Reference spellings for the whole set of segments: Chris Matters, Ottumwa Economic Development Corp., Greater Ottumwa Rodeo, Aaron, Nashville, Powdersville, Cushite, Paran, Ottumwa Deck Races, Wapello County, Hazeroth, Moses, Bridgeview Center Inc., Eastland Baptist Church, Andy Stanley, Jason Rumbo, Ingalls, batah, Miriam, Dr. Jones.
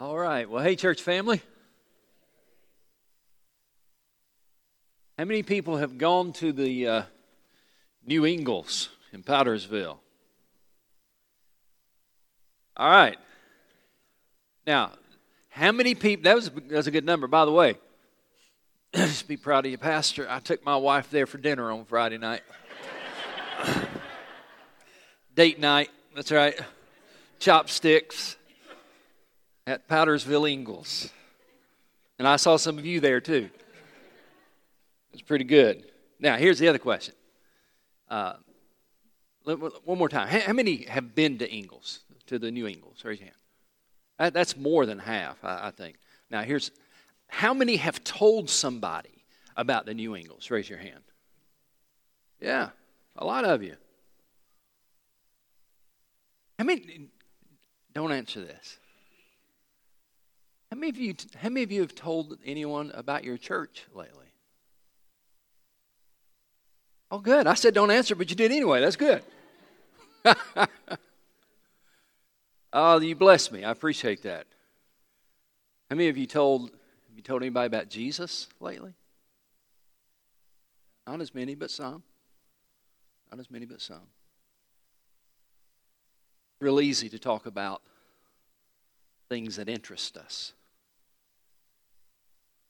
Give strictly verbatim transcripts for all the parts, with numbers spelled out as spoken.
All right. Well, hey, church family. How many people have gone to the uh, New Ingalls in Powdersville? All right. Now, how many people, that was, that was a good number, by the way. Just be proud of you, Pastor. I took my wife there for dinner on Friday night. Date night, that's right. Chopsticks. At Powdersville Ingalls. And I saw some of you there too. It's pretty good. Now, here's the other question. Uh, one more time. How many have been to Ingalls, to the New Ingalls? Raise your hand. That, that's more than half, I, I think. Now, here's how many have told somebody about the New Ingalls? Raise your hand. Yeah, a lot of you. How many? Don't answer this. How many of you how many of you have told anyone about your church lately? Oh, good. I said don't answer, but you did anyway. That's good. Oh, you blessed me. I appreciate that. How many of you told have you told anybody about Jesus lately? Not as many, but some. Not as many, but some. Real easy to talk about things that interest us.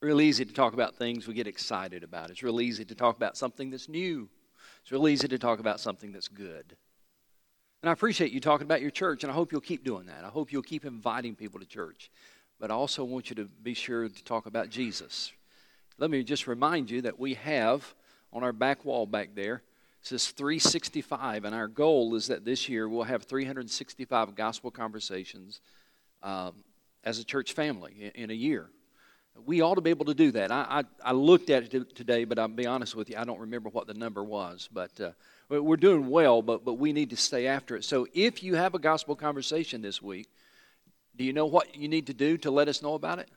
Real easy to talk about things we get excited about. It's real easy to talk about something that's new. It's real easy to talk about something that's good. And I appreciate you talking about your church, and I hope you'll keep doing that. I hope you'll keep inviting people to church. But I also want you to be sure to talk about Jesus. Let me just remind you that we have on our back wall back there, it says three sixty-five, and our goal is that this year we'll have three hundred sixty-five gospel conversations um, as a church family in, in a year. We ought to be able to do that. I, I, I looked at it today, but I'll be honest with you, I don't remember what the number was. But uh, we're doing well, but, but we need to stay after it. So if you have a gospel conversation this week, do you know what you need to do to let us know about it?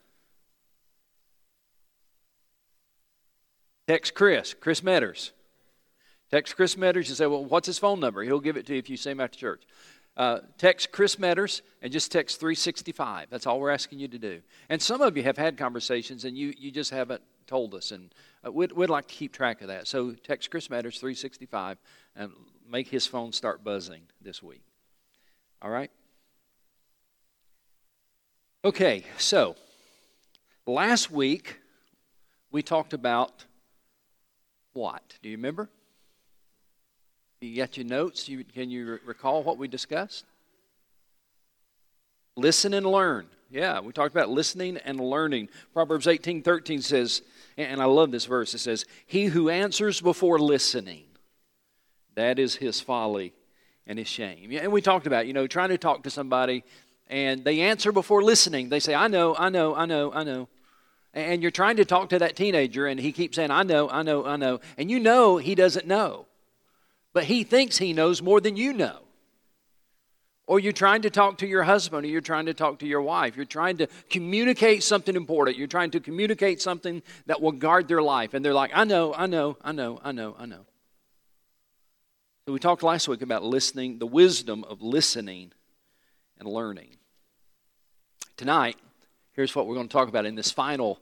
Text Chris, Chris Matters. Text Chris Matters and say, well, what's his phone number? He'll give it to you if you see him after church. Uh, text Chris Matters and just text three sixty-five. That's all we're asking you to do. And some of you have had conversations and you, you just haven't told us. And uh, we'd, we'd like to keep track of that. So text Chris Matters three sixty-five and make his phone start buzzing this week. All right? Okay, so last week we talked about what? Do you remember? You got your notes? You, can you recall what we discussed? Listen and learn. Yeah, we talked about listening and learning. Proverbs eighteen thirteen says, and I love this verse, it says, he who answers before listening, that is his folly and his shame. Yeah, and we talked about, you know, trying to talk to somebody, and they answer before listening. They say, I know, I know, I know, I know. And you're trying to talk to that teenager, and he keeps saying, I know, I know, I know. And you know he doesn't know. But he thinks he knows more than you know. Or you're trying to talk to your husband, or you're trying to talk to your wife. You're trying to communicate something important. You're trying to communicate something that will guard their life. And they're like, I know, I know, I know, I know, I know. So we talked last week about listening, the wisdom of listening and learning. Tonight, here's what we're going to talk about in this final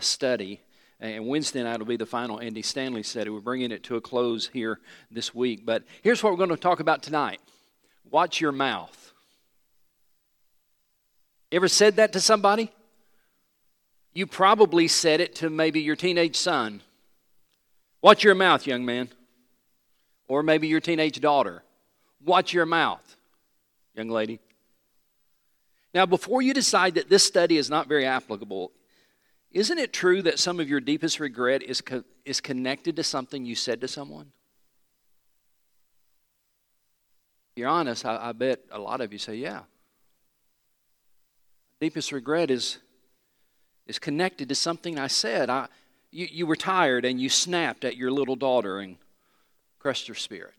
study. And Wednesday night will be the final Andy Stanley study. We're bringing it to a close here this week. But here's what we're going to talk about tonight. Watch your mouth. Ever said that to somebody? You probably said it to maybe your teenage son. Watch your mouth, young man. Or maybe your teenage daughter. Watch your mouth, young lady. Now, before you decide that this study is not very applicable, isn't it true that some of your deepest regret is co- is connected to something you said to someone? If you're honest, I, I bet a lot of you say, yeah. Deepest regret is is connected to something I said. I, you, you were tired and you snapped at your little daughter and crushed her spirit.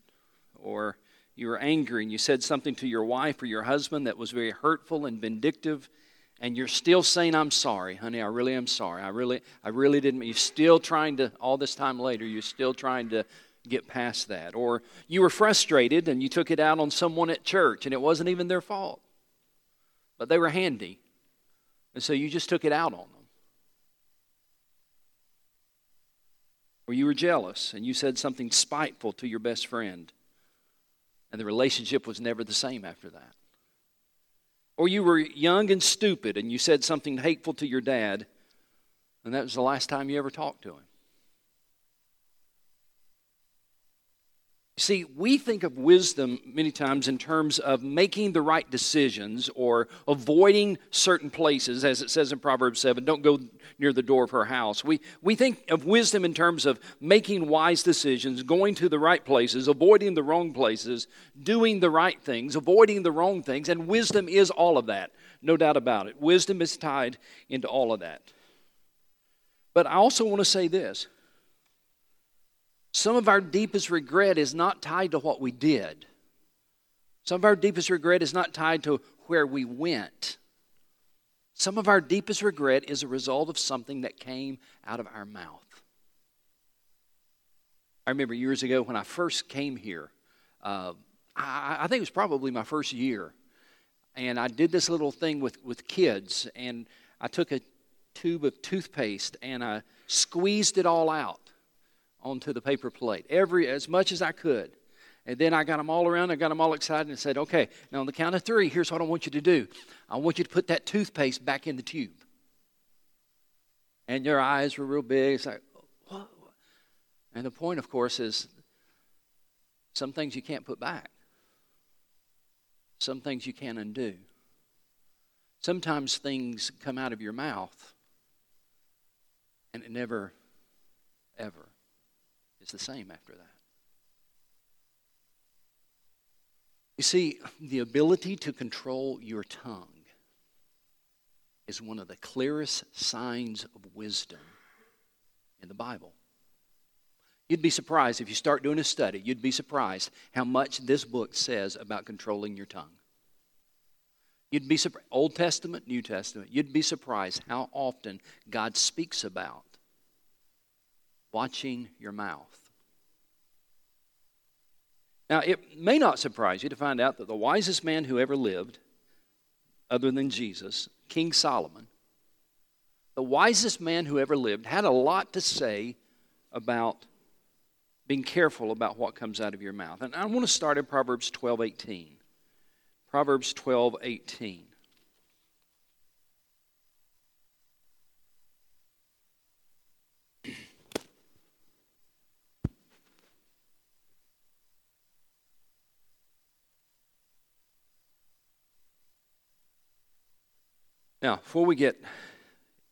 Or you were angry and you said something to your wife or your husband that was very hurtful and vindictive. And you're still saying, I'm sorry, honey, I really am sorry. I really I really didn't. You're still trying to, all this time later, you're still trying to get past that. Or you were frustrated and you took it out on someone at church and it wasn't even their fault. But they were handy. And so you just took it out on them. Or you were jealous and you said something spiteful to your best friend, and the relationship was never the same after that. Or you were young and stupid and you said something hateful to your dad, and that was the last time you ever talked to him. See, we think of wisdom many times in terms of making the right decisions or avoiding certain places, as it says in Proverbs seven, don't go near the door of her house. We we think of wisdom in terms of making wise decisions, going to the right places, avoiding the wrong places, doing the right things, avoiding the wrong things, and wisdom is all of that, no doubt about it. Wisdom is tied into all of that. But I also want to say this. Some of our deepest regret is not tied to what we did. Some of our deepest regret is not tied to where we went. Some of our deepest regret is a result of something that came out of our mouth. I remember years ago when I first came here, uh, I, I think it was probably my first year, and I did this little thing with, with kids, and I took a tube of toothpaste and I squeezed it all out onto the paper plate, every as much as I could. And then I got them all around, I got them all excited and said, okay, now on the count of three, here's what I want you to do. I want you to put that toothpaste back in the tube. And your eyes were real big. It's like, what? And the point, of course, is some things you can't put back. Some things you can't undo. Sometimes things come out of your mouth and it never, ever it's the same after that. You see, the ability to control your tongue is one of the clearest signs of wisdom in the Bible. You'd be surprised if you start doing a study, you'd be surprised how much this book says about controlling your tongue. You'd be surprised, Old Testament, New Testament, you'd be surprised how often God speaks about watching your mouth. Now, it may not surprise you to find out that the wisest man who ever lived, other than Jesus, King Solomon, the wisest man who ever lived had a lot to say about being careful about what comes out of your mouth. And I want to start in Proverbs twelve eighteen. Proverbs twelve eighteen. Now, before we get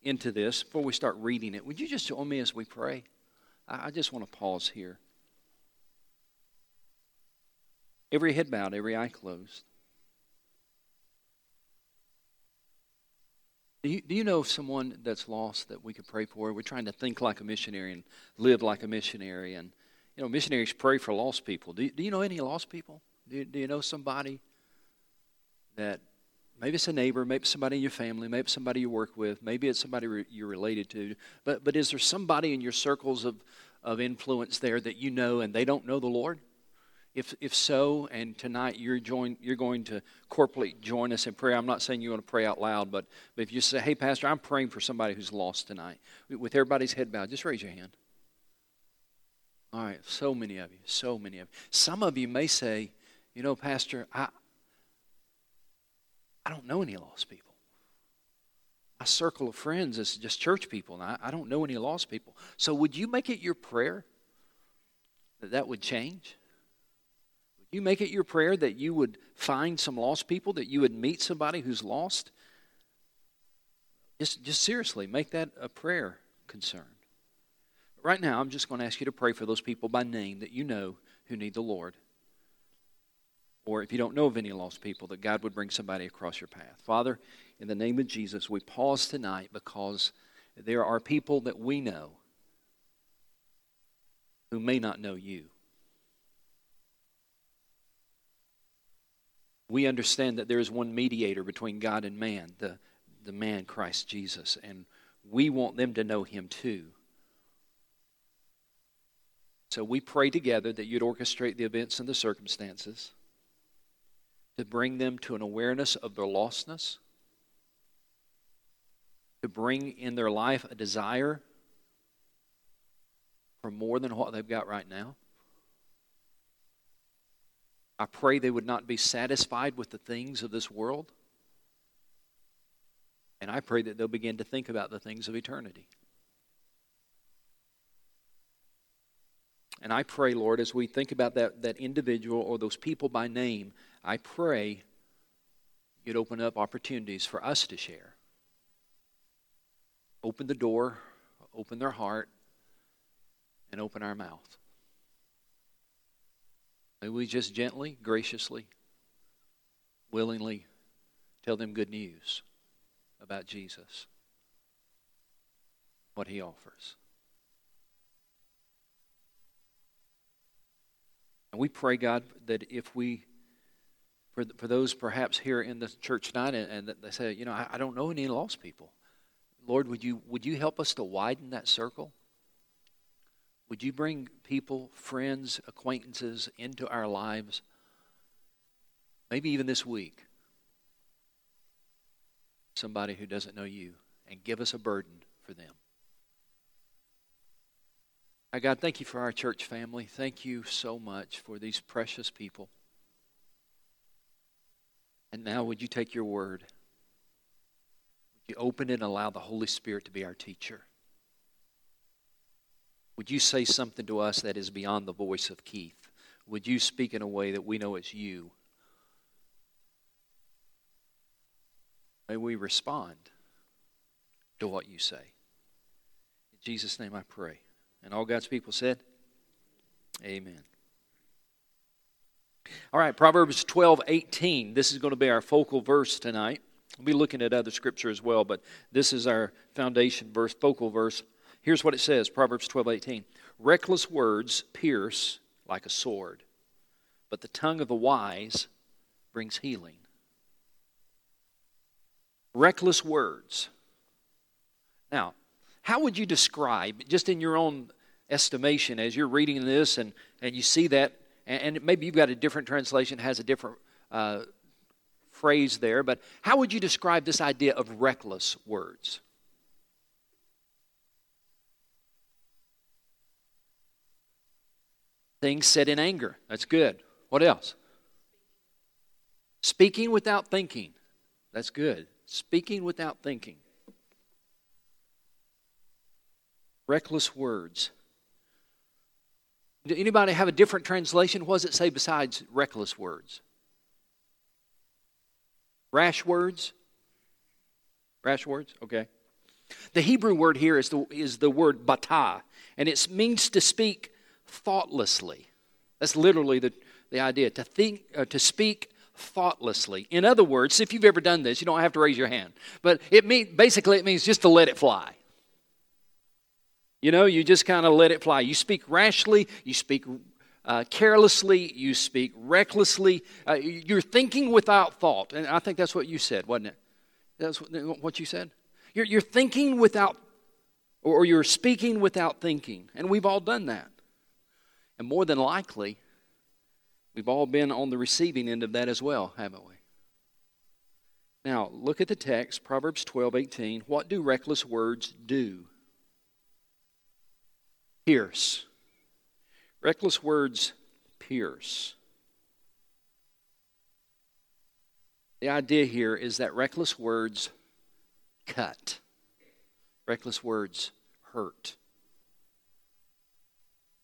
into this, before we start reading it, would you just join me as we pray? I just want to pause here. Every head bowed, every eye closed. Do you, do you know someone that's lost that we could pray for? We're trying to think like a missionary and live like a missionary. And, you know, missionaries pray for lost people. Do you, do you know any lost people? Do, do you know somebody that... Maybe it's a neighbor, maybe somebody in your family, maybe somebody you work with, maybe it's somebody re- you're related to. But but is there somebody in your circles of, of influence there that you know and they don't know the Lord? If if so, and tonight you're join you're going to corporately join us in prayer. I'm not saying you want to pray out loud, but, but if you say, hey, Pastor, I'm praying for somebody who's lost tonight, with everybody's head bowed, just raise your hand. All right, so many of you, so many of you. Some of you may say, you know, Pastor, I... I don't know any lost people. My circle of friends is just church people, and I, I don't know any lost people. So would you make it your prayer that that would change? Would you make it your prayer that you would find some lost people, that you would meet somebody who's lost? Just, just seriously, make that a prayer concern. Right now, I'm just going to ask you to pray for those people by name that you know who need the Lord. Or if you don't know of any lost people, that God would bring somebody across your path. Father, in the name of Jesus, we pause tonight because there are people that we know who may not know you. We understand that there is one mediator between God and man, the, the man Christ Jesus, and we want them to know him too. So we pray together that you'd orchestrate the events and the circumstances to bring them to an awareness of their lostness, to bring in their life a desire for more than what they've got right now. I pray they would not be satisfied with the things of this world. And I pray that they'll begin to think about the things of eternity. And I pray, Lord, as we think about that, that individual or those people by name, I pray you'd open up opportunities for us to share. Open the door, open their heart, and open our mouth. May we just gently, graciously, willingly tell them good news about Jesus, what he offers. And we pray, God, that if we, for for those perhaps here in the church tonight, and, and they say, you know, I, I don't know any lost people. Lord, would you would you help us to widen that circle? Would you bring people, friends, acquaintances into our lives? Maybe even this week, somebody who doesn't know you, and give us a burden for them. Our God, thank you for our church family. Thank you so much for these precious people. And now would you take your word? Would you open it and allow the Holy Spirit to be our teacher? Would you say something to us that is beyond the voice of Keith? Would you speak in a way that we know it's you? May we respond to what you say. In Jesus' name I pray. And all God's people said, amen. All right, Proverbs twelve eighteen. This is going to be our focal verse tonight. We'll be looking at other scripture as well, but this is our foundation verse, focal verse. Here's what it says, Proverbs twelve eighteen. Reckless words pierce like a sword, but the tongue of the wise brings healing. Reckless words. Now, how would you describe, just in your own estimation, as you're reading this and, and you see that, and, and maybe you've got a different translation, has a different uh, phrase there, but how would you describe this idea of reckless words? Things said in anger. That's good. What else? Speaking without thinking. That's good. Speaking without thinking. Reckless words. Did anybody have a different translation? What does it say besides reckless words? Rash words? Rash words? Okay. The Hebrew word here is the, is the word batah, and it means to speak thoughtlessly. That's literally the, the idea, to think, uh, to speak thoughtlessly. In other words, if you've ever done this, you don't have to raise your hand, but it mean, basically it means just to let it fly. You know, you just kind of let it fly. You speak rashly, you speak uh, carelessly, you speak recklessly. Uh, you're thinking without thought. And I think that's what you said, wasn't it? That's what you said? You're, you're thinking without, or you're speaking without thinking. And we've all done that. And more than likely, we've all been on the receiving end of that as well, haven't we? Now, look at the text, Proverbs twelve eighteen. What do reckless words do? Pierce. Reckless words pierce. The idea here is that reckless words cut. Reckless words hurt.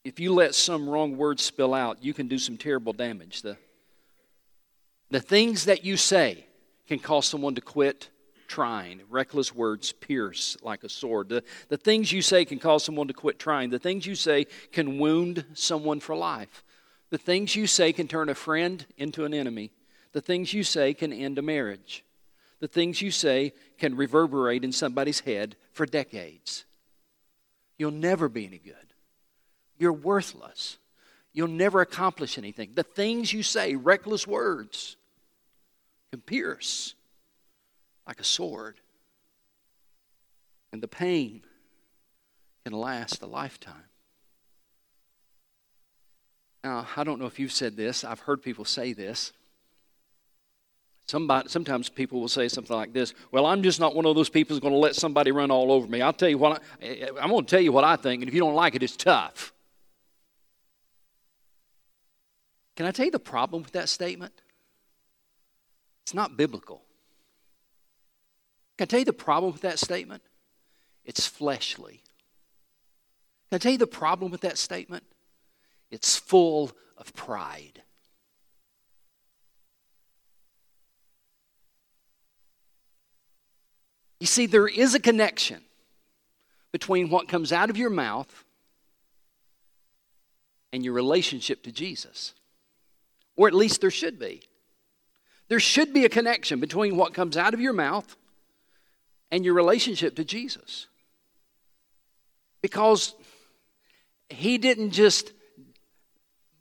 If you let some wrong word spill out, you can do some terrible damage. The, the things that you say can cause someone to quit trying. Reckless words pierce like a sword. The, the things you say can cause someone to quit trying. The things you say can wound someone for life. The things you say can turn a friend into an enemy. The things you say can end a marriage. The things you say can reverberate in somebody's head for decades. You'll never be any good. You're worthless. You'll never accomplish anything. The things you say, reckless words, can pierce like a sword. And the pain can last a lifetime. Now, I don't know if you've said this. I've heard people say this. Somebody, sometimes people will say something like this, well, I'm just not one of those people who's going to let somebody run all over me. I'll tell you what, I, I'm going to tell you what I think, and if you don't like it, it's tough. Can I tell you the problem with that statement? It's not biblical. Can I tell you the problem with that statement? It's fleshly. Can I tell you the problem with that statement? It's full of pride. You see, there is a connection between what comes out of your mouth and your relationship to Jesus. Or at least there should be. There should be a connection between what comes out of your mouth and your relationship to Jesus. Because he didn't just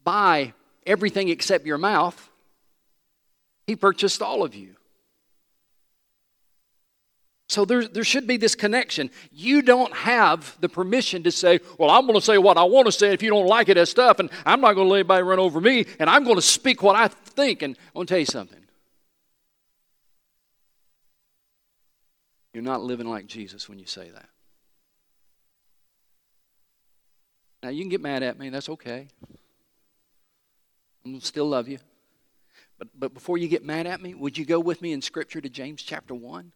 buy everything except your mouth. He purchased all of you. So there, there should be this connection. You don't have the permission to say, well, I'm going to say what I want to say. If you don't like it, that's stuff. And I'm not going to let anybody run over me. And I'm going to speak what I think. And I want to tell you something. You're not living like Jesus when you say that. Now, you can get mad at me. That's okay. I'm going to still love you. But, but before you get mad at me, would you go with me in Scripture to James chapter one?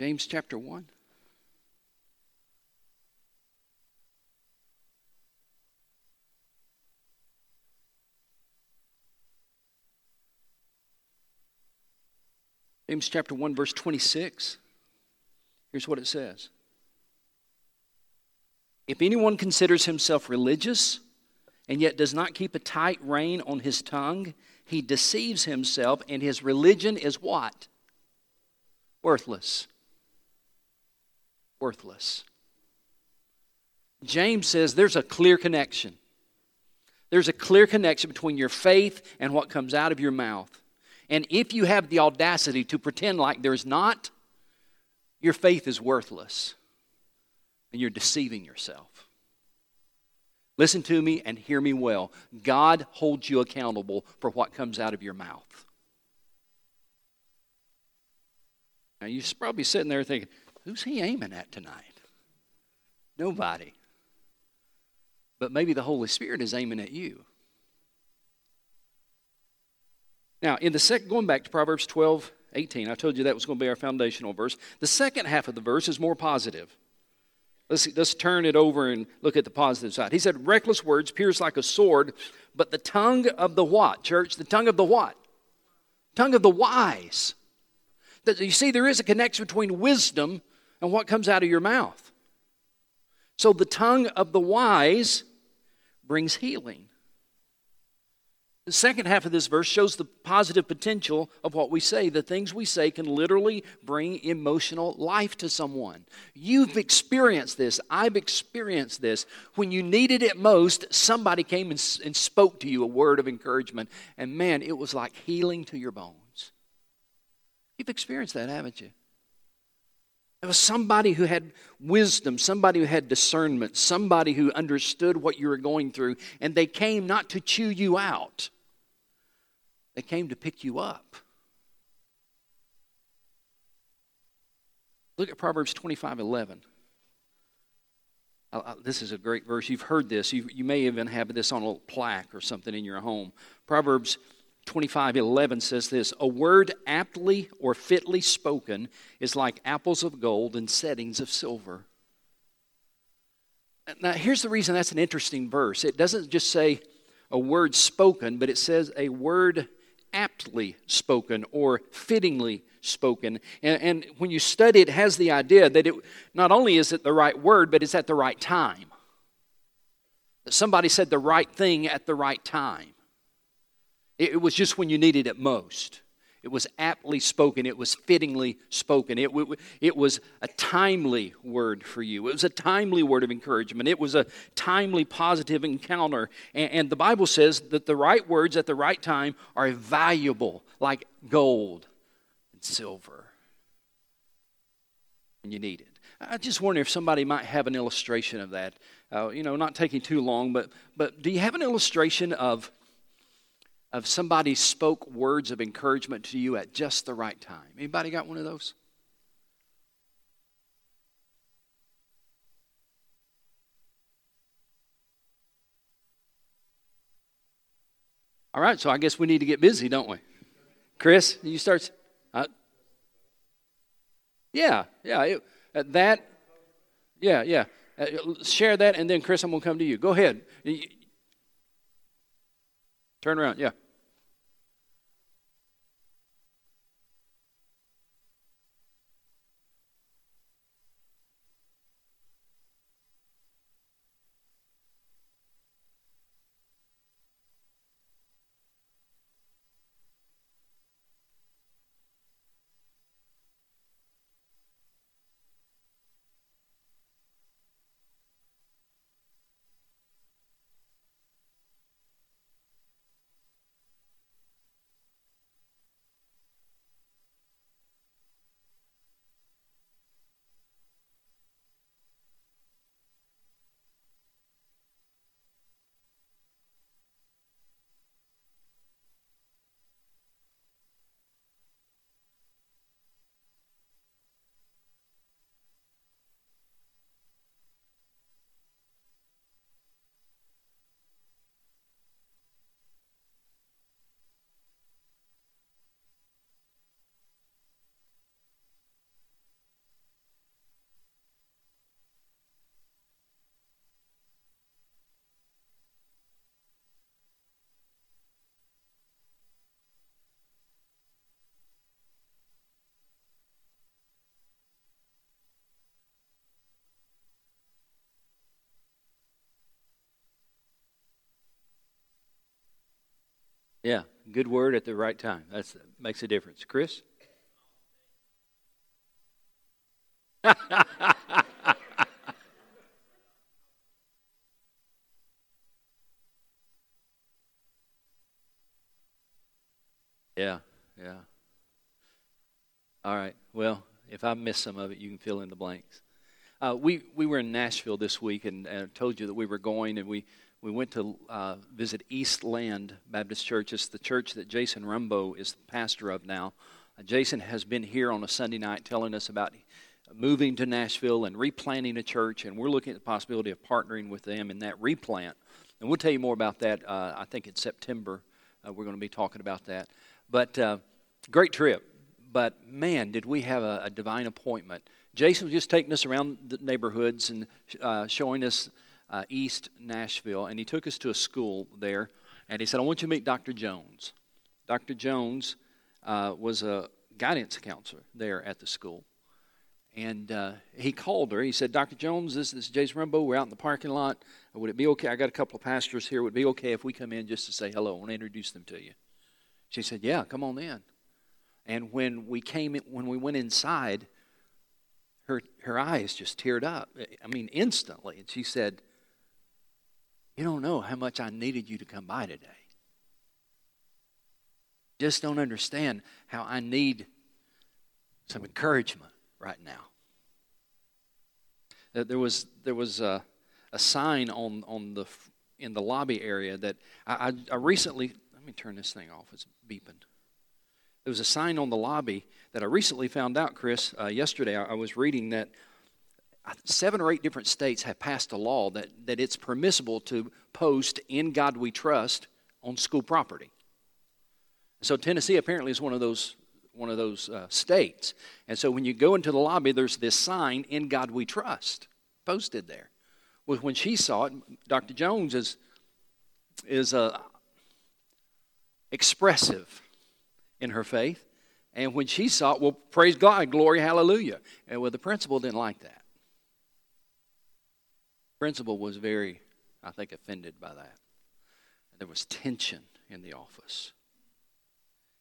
James chapter one. James chapter one, verse twenty-six. Here's what it says. If anyone considers himself religious and yet does not keep a tight rein on his tongue, he deceives himself, and his religion is what? Worthless. Worthless. James says there's a clear connection. There's a clear connection between your faith and what comes out of your mouth. And if you have the audacity to pretend like there's not, your faith is worthless. And you're deceiving yourself. Listen to me and hear me well. God holds you accountable for what comes out of your mouth. Now you're probably sitting there thinking, who's he aiming at tonight? Nobody. But maybe the Holy Spirit is aiming at you. Now, in the second, going back to Proverbs twelve eighteen, I told you that was going to be our foundational verse. The second half of the verse is more positive. Let's, let's turn it over and look at the positive side. He said, reckless words pierce like a sword, but the tongue of the what, church? The tongue of the what? Tongue of the wise. You see, there is a connection between wisdom and what comes out of your mouth. So the tongue of the wise brings healing. The second half of this verse shows the positive potential of what we say. The things we say can literally bring emotional life to someone. You've experienced this. I've experienced this. When you needed it most, somebody came and, and spoke to you a word of encouragement. And man, it was like healing to your bones. You've experienced that, haven't you? There was somebody who had wisdom, somebody who had discernment, somebody who understood what you were going through, and they came not to chew you out. They came to pick you up. Look at Proverbs twenty-five eleven. I, I, this is a great verse. You've heard this. You, you may even have this on a plaque or something in your home. Proverbs twenty-five eleven says this, a word aptly or fitly spoken is like apples of gold and settings of silver. Now, here's the reason that's an interesting verse. It doesn't just say a word spoken, but it says a word aptly spoken or fittingly spoken. And, and when you study it, it has the idea that it not only is it the right word, but it's at the right time. That somebody said the right thing at the right time. It was just when you needed it most. It was aptly spoken. It was fittingly spoken. It, it, it was a timely word for you. It was a timely word of encouragement. It was a timely positive encounter. And, and the Bible says that the right words at the right time are valuable, like gold and silver. And you need it. I just wonder if somebody might have an illustration of that. Uh, you know, not taking too long, but but do you have an illustration of of somebody spoke words of encouragement to you at just the right time. Anybody got one of those? All right, so I guess we need to get busy, don't we? Chris, you start. Uh, yeah, yeah. It, uh, that, yeah, yeah. Uh, share that, and then, Chris, I'm going to come to you. Go ahead. Turn around, yeah. Yeah, good word at the right time. That's makes a difference. Chris? Yeah, yeah. All right, well, if I miss some of it, you can fill in the blanks. Uh, we, we were in Nashville this week, and, and I told you that we were going, and we... We went to uh, visit Eastland Baptist Church. It's the church that Jason Rumbo is the pastor of now. Uh, Jason has been here on a Sunday night telling us about moving to Nashville and replanting a church, and we're looking at the possibility of partnering with them in that replant. And we'll tell you more about that, uh, I think, in September. Uh, we're going to be talking about that. But uh, great trip. But, man, did we have a, a divine appointment. Jason was just taking us around the neighborhoods and uh, showing us Uh, East Nashville, and he took us to a school there, and he said, I want you to meet Doctor Jones. Doctor Jones uh, was a guidance counselor there at the school, and uh, he called her. He said, Doctor Jones, this, this is Jason Rumbo. We're out in the parking lot. Would it be okay? I got a couple of pastors here. Would it be okay if we come in just to say hello? I want to introduce them to you. She said, yeah, come on in. And when we came in, when we went inside, her her eyes just teared up. I mean, instantly. And she said, you don't know how much I needed you to come by today. Just don't understand how I need some encouragement right now. There was there was a, a sign on on the in the lobby area that I, I, I recently. Let me turn this thing off. It's beeping. There was a sign on the lobby that I recently found out, Chris. Uh, yesterday, I, I was reading that. Seven or eight different states have passed a law that, that it's permissible to post "In God We Trust" on school property. So Tennessee apparently is one of those one of those uh, states. And so when you go into the lobby, there's this sign "In God We Trust" posted there. Well, when she saw it, Doctor Jones is is uh, expressive in her faith, and when she saw it, well, praise God, glory, hallelujah. And well, the principal didn't like that. Principal was very, I think, offended by that. There was tension in the office.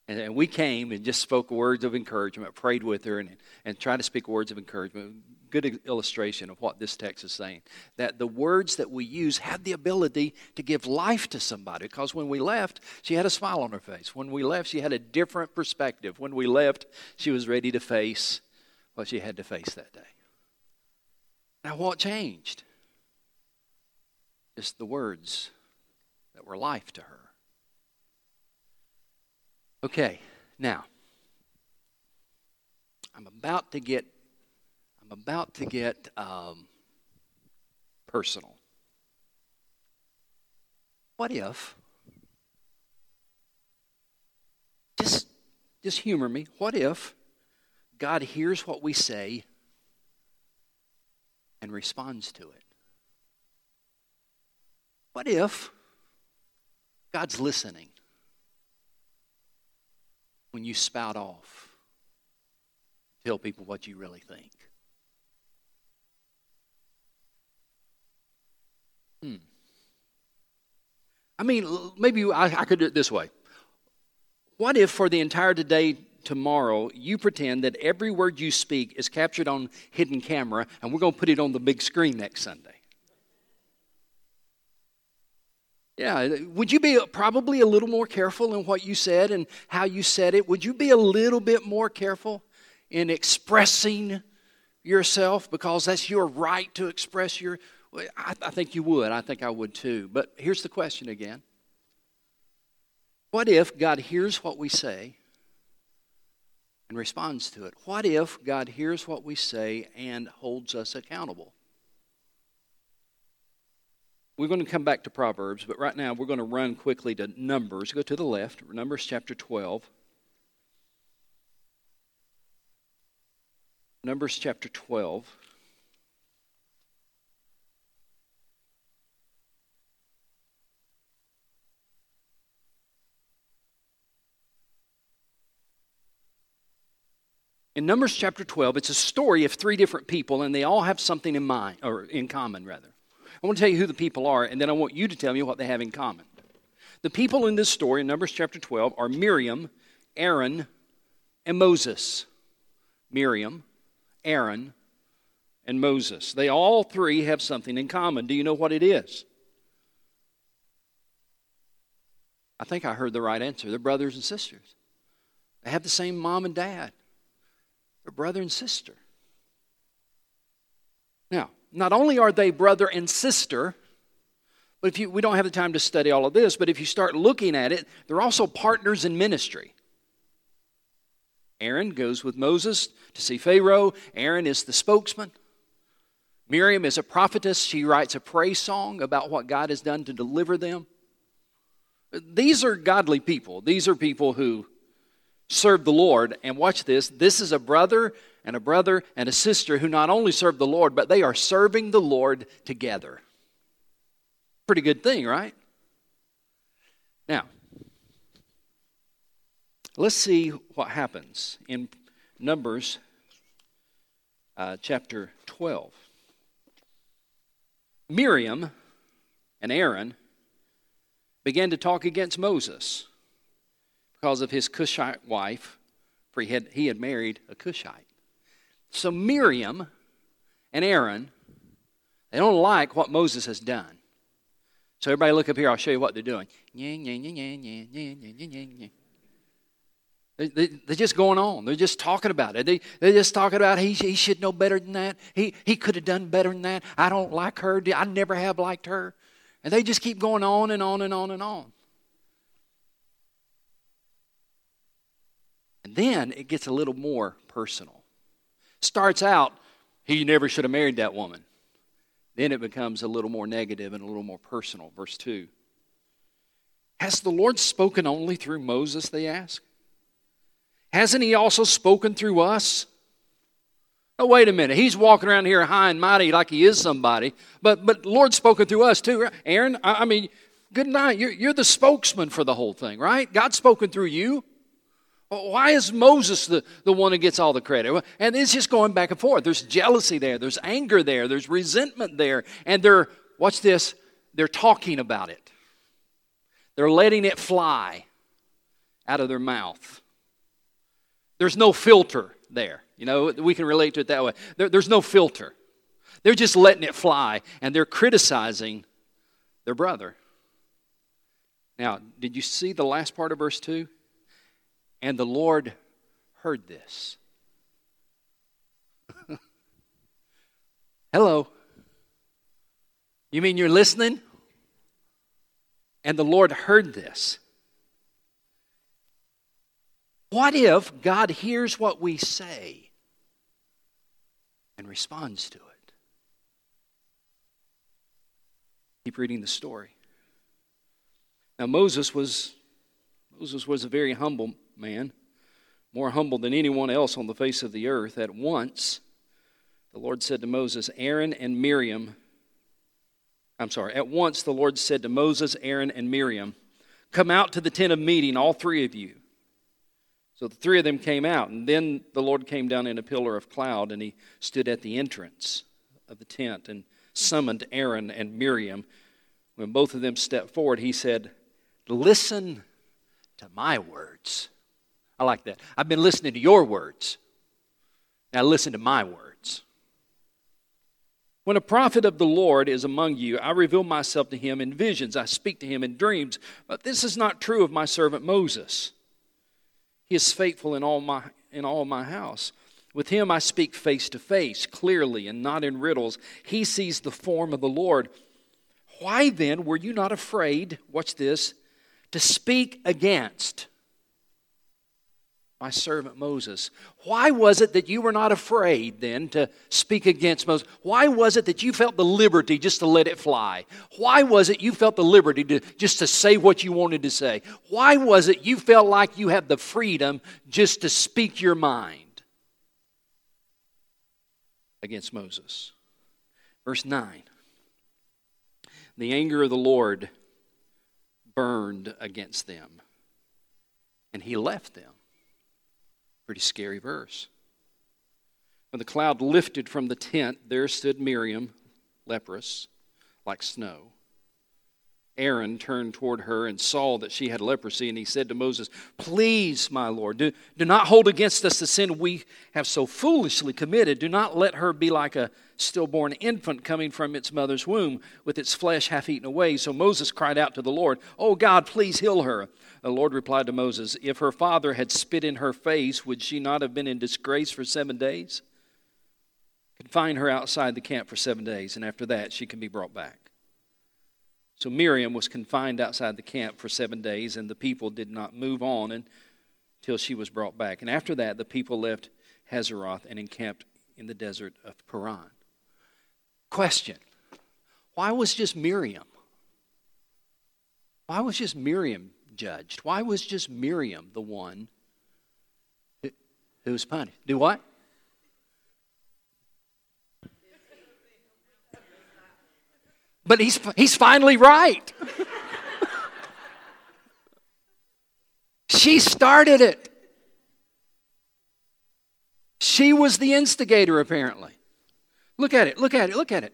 And, and we came and just spoke words of encouragement, prayed with her, and, and tried to speak words of encouragement. Good illustration of what this text is saying. That the words that we use have the ability to give life to somebody. Because when we left, she had a smile on her face. When we left, she had a different perspective. When we left, she was ready to face what she had to face that day. Now, what changed? It's the words that were life to her. Okay, now I'm about to get I'm about to get um, personal. What if? Just just humor me. What if God hears what we say and responds to it? What if God's listening when you spout off, tell people what you really think? Hmm. I mean, maybe I, I could do it this way. What if for the entire today, tomorrow, you pretend that every word you speak is captured on hidden camera, and we're going to put it on the big screen next Sunday? Yeah, would you be probably a little more careful in what you said and how you said it? Would you be a little bit more careful in expressing yourself, because that's your right to express your... I, I think you would. I think I would too. But here's the question again. What if God hears what we say and responds to it? What if God hears what we say and holds us accountable? We're going to come back to Proverbs, but right now we're going to run quickly to Numbers. Go to the left, Numbers chapter twelve. Numbers chapter twelve. In Numbers chapter twelve, it's a story of three different people, and they all have something in mind, or in common, rather. I want to tell you who the people are, and then I want you to tell me what they have in common. The people in this story, in Numbers chapter twelve, are Miriam, Aaron, and Moses. Miriam, Aaron, and Moses. They all three have something in common. Do you know what it is? I think I heard the right answer. They're brothers and sisters. They have the same mom and dad. They're brother and sister. Now, not only are they brother and sister, but if you, we don't have the time to study all of this, but if you start looking at it, they're also partners in ministry. Aaron goes with Moses to see Pharaoh. Aaron is the spokesman. Miriam is a prophetess. She writes a praise song about what God has done to deliver them. These are godly people. These are people who serve the Lord. And watch this. This is a brother and a brother and a sister who not only serve the Lord, but they are serving the Lord together. Pretty good thing, right? Now, let's see what happens in Numbers uh, chapter twelve. Miriam and Aaron began to talk against Moses because of his Cushite wife, for he had, he had married a Cushite. So Miriam and Aaron, they don't like what Moses has done. So everybody look up here, I'll show you what they're doing. They, they, they're just going on. They're just talking about it. They, they're just talking about he, he should know better than that. He, he could have done better than that. I don't like her. I never have liked her. And they just keep going on and on and on and on. And then it gets a little more personal. Starts out, he never should have married that woman. Then it becomes a little more negative and a little more personal. Verse two. Has the Lord spoken only through Moses, they ask? Hasn't he also spoken through us? Oh, wait a minute. He's walking around here high and mighty like he is somebody. But but Lord's spoken through us too. Aaron, I, I mean, good night. You're, you're the spokesman for the whole thing, right? God's spoken through you. Why is Moses the, the one who gets all the credit? And it's just going back and forth. There's jealousy there. There's anger there. There's resentment there. And they're, watch this, they're talking about it. They're letting it fly out of their mouth. There's no filter there. You know, we can relate to it that way. There, there's no filter. They're just letting it fly, and they're criticizing their brother. Now, did you see the last part of verse two? And the Lord heard this. Hello. You mean you're listening? And the Lord heard this. What if God hears what we say and responds to it? Keep reading the story. Now Moses was Moses was a very humble man, more humble than anyone else on the face of the earth. At once, the Lord said to Moses, Aaron and Miriam, I'm sorry, at once the Lord said to Moses, Aaron, and Miriam, come out to the tent of meeting, all three of you. So the three of them came out, and then the Lord came down in a pillar of cloud, and he stood at the entrance of the tent and summoned Aaron and Miriam. When both of them stepped forward, he said, listen to my words. I like that. I've been listening to your words. Now listen to my words. When a prophet of the Lord is among you, I reveal myself to him in visions. I speak to him in dreams. But this is not true of my servant Moses. He is faithful in all my in all my house. With him I speak face to face, clearly and not in riddles. He sees the form of the Lord. Why then were you not afraid, watch this, to speak against my servant Moses? Why was it that you were not afraid then to speak against Moses? Why was it that you felt the liberty just to let it fly? Why was it you felt the liberty to just to say what you wanted to say? Why was it you felt like you had the freedom just to speak your mind against Moses? Verse nine. The anger of the Lord burned against them, and he left them. Pretty scary verse. When the cloud lifted from the tent, there stood Miriam, leprous, like snow. Aaron turned toward her and saw that she had leprosy, and he said to Moses, please, my Lord, do, do not hold against us the sin we have so foolishly committed. Do not let her be like a stillborn infant coming from its mother's womb, with its flesh half eaten away. So Moses cried out to the Lord, oh God, please heal her. The Lord replied to Moses, if her father had spit in her face, would she not have been in disgrace for seven days? Confine her outside the camp for seven days, and after that she can be brought back. So Miriam was confined outside the camp for seven days, and the people did not move on until she was brought back. And after that, the people left Hazeroth and encamped in the desert of Paran. Question, why was just Miriam? Why was just Miriam judged? Why was just Miriam the one who was punished? Do what? But he's he's finally right. She started it. She was the instigator, apparently. Look at it, look at it, look at it.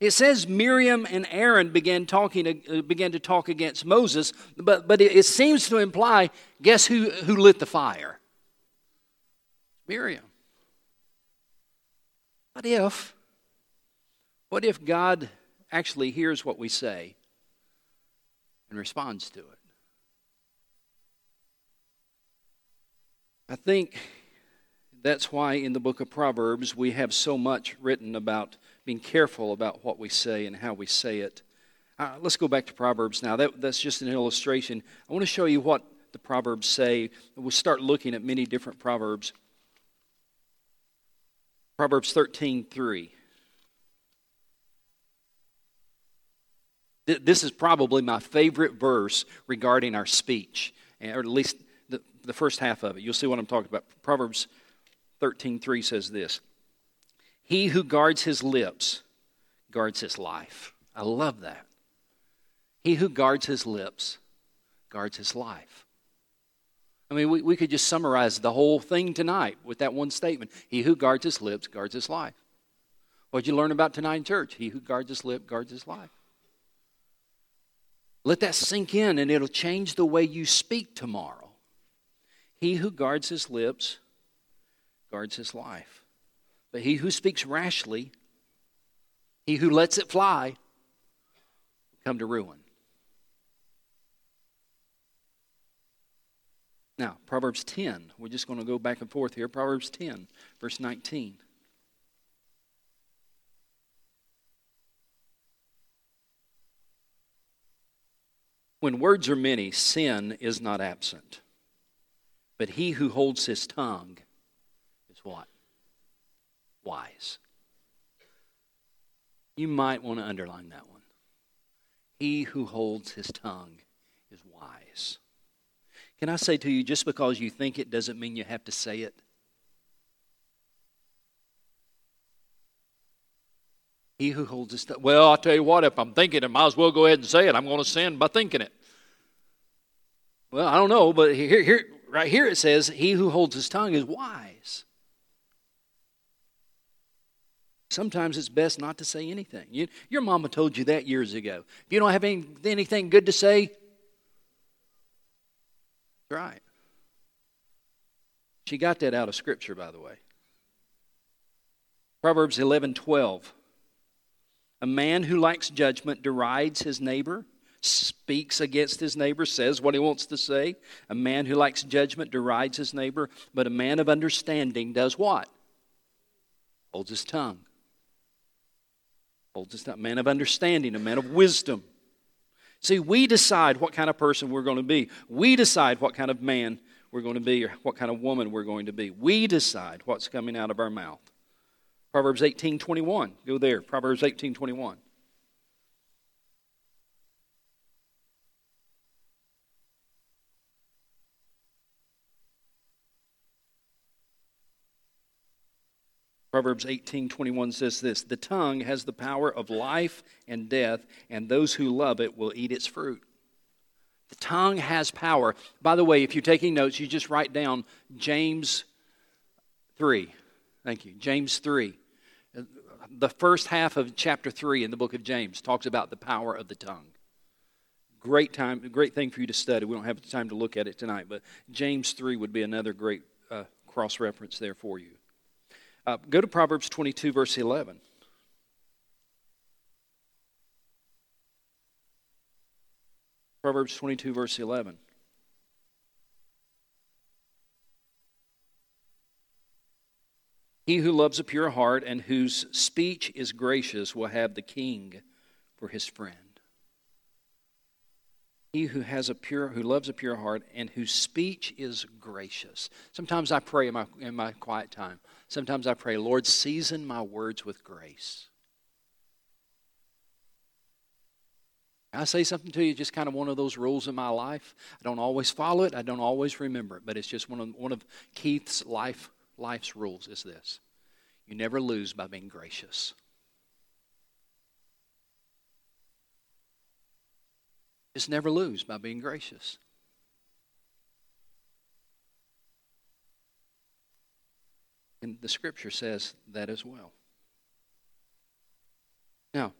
It says Miriam and Aaron began talking, uh, began to talk against Moses, but, but it, it seems to imply, guess who, who lit the fire? Miriam. What if, what if God actually hears what we say and responds to it? I think that's why in the book of Proverbs we have so much written about being careful about what we say and how we say it. Uh, let's go back to Proverbs now. That, that's just an illustration. I want to show you what the Proverbs say. We'll start looking at many different Proverbs. Proverbs thirteen three. This is probably my favorite verse regarding our speech, or at least the, the first half of it. You'll see what I'm talking about. Proverbs thirteen three says this, he who guards his lips guards his life. I love that. He who guards his lips guards his life. I mean, we, we could just summarize the whole thing tonight with that one statement. He who guards his lips guards his life. What did you learn about tonight in church? He who guards his lip guards his life. Let that sink in, and it'll change the way you speak tomorrow. He who guards his lips guards his life. But he who speaks rashly, he who lets it fly, will come to ruin. Now, Proverbs ten. We're just going to go back and forth here. Proverbs ten, verse nineteen. When words are many, sin is not absent, But he who holds his tongue is what? Wise. You might want to underline that one. He who holds his tongue is wise. Can I say to you, just because you think it doesn't mean you have to say it. He who holds his tongue. Well, I'll tell you what, if I'm thinking it, I might as well go ahead and say it. I'm going to sin by thinking it. Well, I don't know, but here, here, right here it says, he who holds his tongue is wise. Sometimes it's best not to say anything. You, your mama told you that years ago. If you don't have any, anything good to say, right. She got that out of Scripture, by the way. Proverbs eleven twelve. A man who lacks judgment derides his neighbor, speaks against his neighbor, says what he wants to say. A man who lacks judgment derides his neighbor, but a man of understanding does what? Holds his tongue. Holds his tongue. A man of understanding, a man of wisdom. See, we decide what kind of person we're going to be. We decide what kind of man we're going to be or what kind of woman we're going to be. We decide what's coming out of our mouth. Proverbs eighteen twenty-one. Go there. Proverbs eighteen twenty-one. Proverbs eighteen twenty-one says this, the tongue has the power of life and death, and those who love it will eat its fruit. The tongue has power. By the way, if you're taking notes, you just write down James three. Thank you. James three. The first half of chapter three in the book of James talks about the power of the tongue. Great time, great thing for you to study. We don't have the time to look at it tonight, but James three would be another great uh, cross-reference there for you. Uh, go to Proverbs twenty-two, verse eleven. Proverbs twenty-two, verse eleven. He who loves a pure heart and whose speech is gracious will have the king for his friend. He who has a pure, who loves a pure heart and whose speech is gracious. Sometimes I pray in my in my quiet time. Sometimes I pray, Lord, season my words with grace. I say something to you, just kind of one of those rules in my life. I don't always follow it. I don't always remember it. But it's just one of, one of Keith's life life's rules is this. You never lose by being gracious. Just never lose by being gracious. And the Scripture says that as well. Now,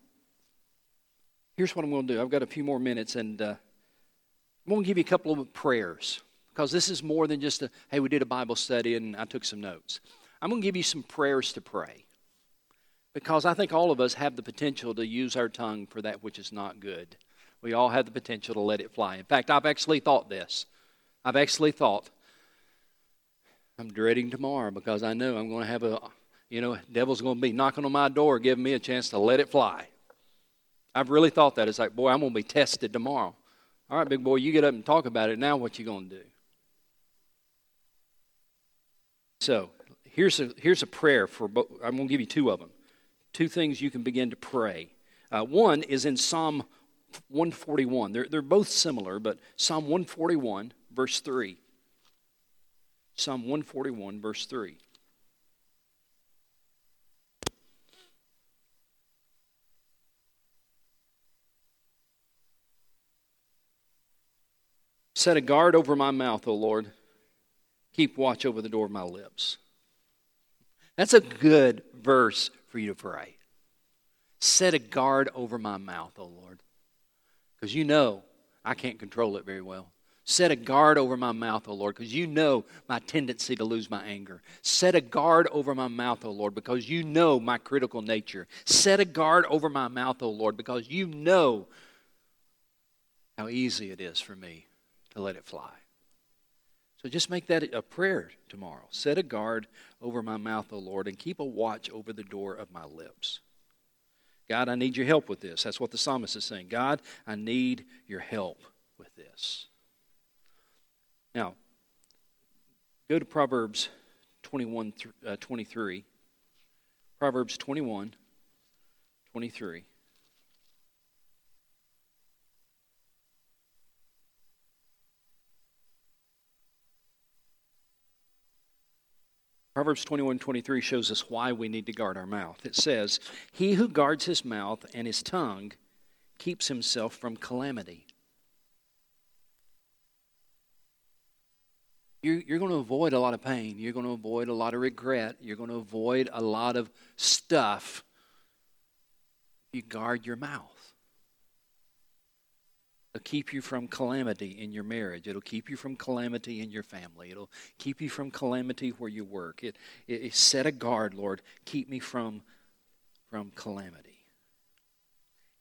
here's what I'm going to do. I've got a few more minutes, and uh, I'm going to give you a couple of prayers, because this is more than just a, hey, we did a Bible study and I took some notes. I'm going to give you some prayers to pray, because I think all of us have the potential to use our tongue for that which is not good. We all have the potential to let it fly. In fact, I've actually thought this. I've actually thought, I'm dreading tomorrow because I know I'm going to have a, you know, devil's going to be knocking on my door, giving me a chance to let it fly. I've really thought that. It's like, boy, I'm going to be tested tomorrow. All right, big boy, you get up and talk about it. Now what you going to do? So here's a, here's a prayer for both. I'm going to give you two of them. Two things you can begin to pray. Uh, one is in Psalm one forty-one. They're, they're both similar, but Psalm one forty-one, verse three. Psalm one forty-one, verse three. Set a guard over my mouth, O Lord. Keep watch over the door of my lips. That's a good verse for you to pray. Set a guard over my mouth, O Lord. Because you know I can't control it very well. Set a guard over my mouth, O Lord, because you know my tendency to lose my anger. Set a guard over my mouth, O Lord, because you know my critical nature. Set a guard over my mouth, O Lord, because you know how easy it is for me to let it fly. So just make that a prayer tomorrow. Set a guard over my mouth, O Lord, and keep a watch over the door of my lips. God, I need your help with this. That's what the psalmist is saying. God, I need your help with this. Now, Go to Proverbs twenty-one, uh, twenty-three. Proverbs twenty-one, twenty-three. Proverbs twenty-one twenty-three shows us why we need to guard our mouth. It says, "He who guards his mouth and his tongue keeps himself from calamity." You're, you're going to avoid a lot of pain. You're going to avoid a lot of regret. You're going to avoid a lot of stuff. You guard your mouth. It'll keep you from calamity in your marriage. It'll keep you from calamity in your family. It'll keep you from calamity where you work. It, it, it set a guard, Lord. Keep me from, from calamity.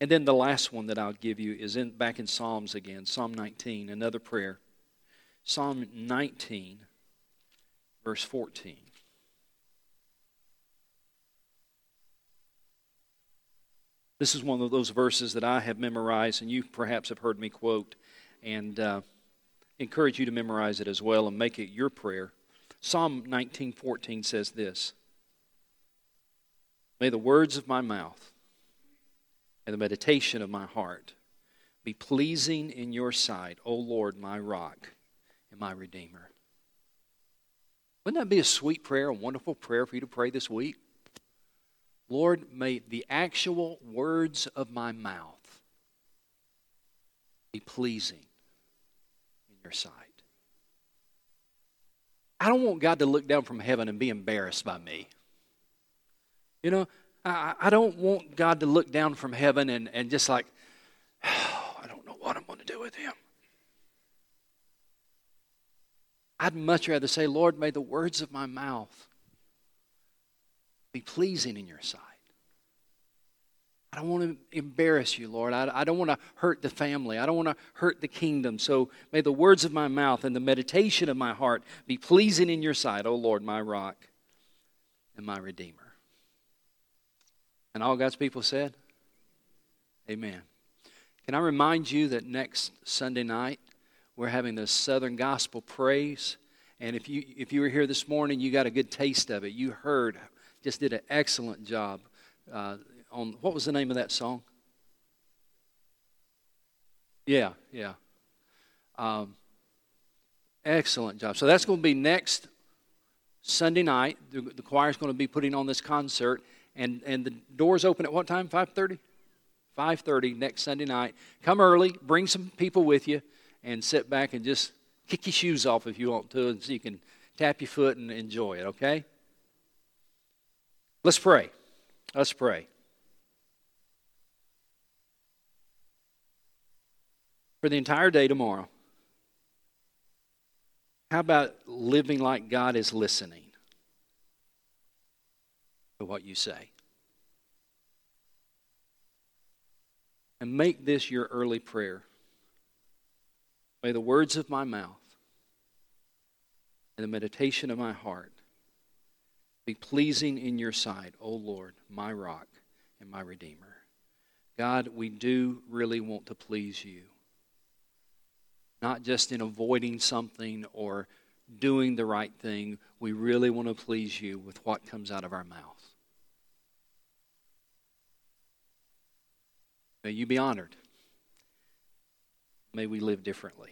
And then the last one that I'll give you is in back in Psalms again, Psalm nineteen, another prayer. Psalm nineteen, verse fourteen. This is one of those verses that I have memorized, and you perhaps have heard me quote, and uh, encourage you to memorize it as well and make it your prayer. Psalm nineteen fourteen says this, "May the words of my mouth and the meditation of my heart be pleasing in your sight, O Lord, my rock and my redeemer." Wouldn't that be a sweet prayer, a wonderful prayer for you to pray this week? Lord, may the actual words of my mouth be pleasing in your sight. I don't want God to look down from heaven and be embarrassed by me. You know, I, I don't want God to look down from heaven and, and just like, oh, I don't know what I'm going to do with him. I'd much rather say, Lord, may the words of my mouth be pleasing in your sight. I don't want to embarrass you, Lord. I, I don't want to hurt the family. I don't want to hurt the kingdom. So may the words of my mouth and the meditation of my heart be pleasing in your sight, O Lord, my rock and my redeemer. And all God's people said, amen. Can I remind you that next Sunday night we're having the Southern Gospel Praise. And if you if you were here this morning, you got a good taste of it. You heard Just did an excellent job uh, on, what was the name of that song? Yeah, yeah. Um, excellent job. So that's going to be next Sunday night. The, the choir's going to be putting on this concert. And, and the doors open at what time, five thirty? five thirty next Sunday night. Come early, bring some people with you, and sit back and just kick your shoes off if you want to, and so you can tap your foot and enjoy it, okay? Let's pray. Let's pray. For the entire day tomorrow, how about living like God is listening to what you say? And make this your early prayer. May the words of my mouth and the meditation of my heart be pleasing in your sight, O Lord, my rock and my redeemer. God, we do really want to please you. Not just in avoiding something or doing the right thing. We really want to please you with what comes out of our mouth. May you be honored. May we live differently.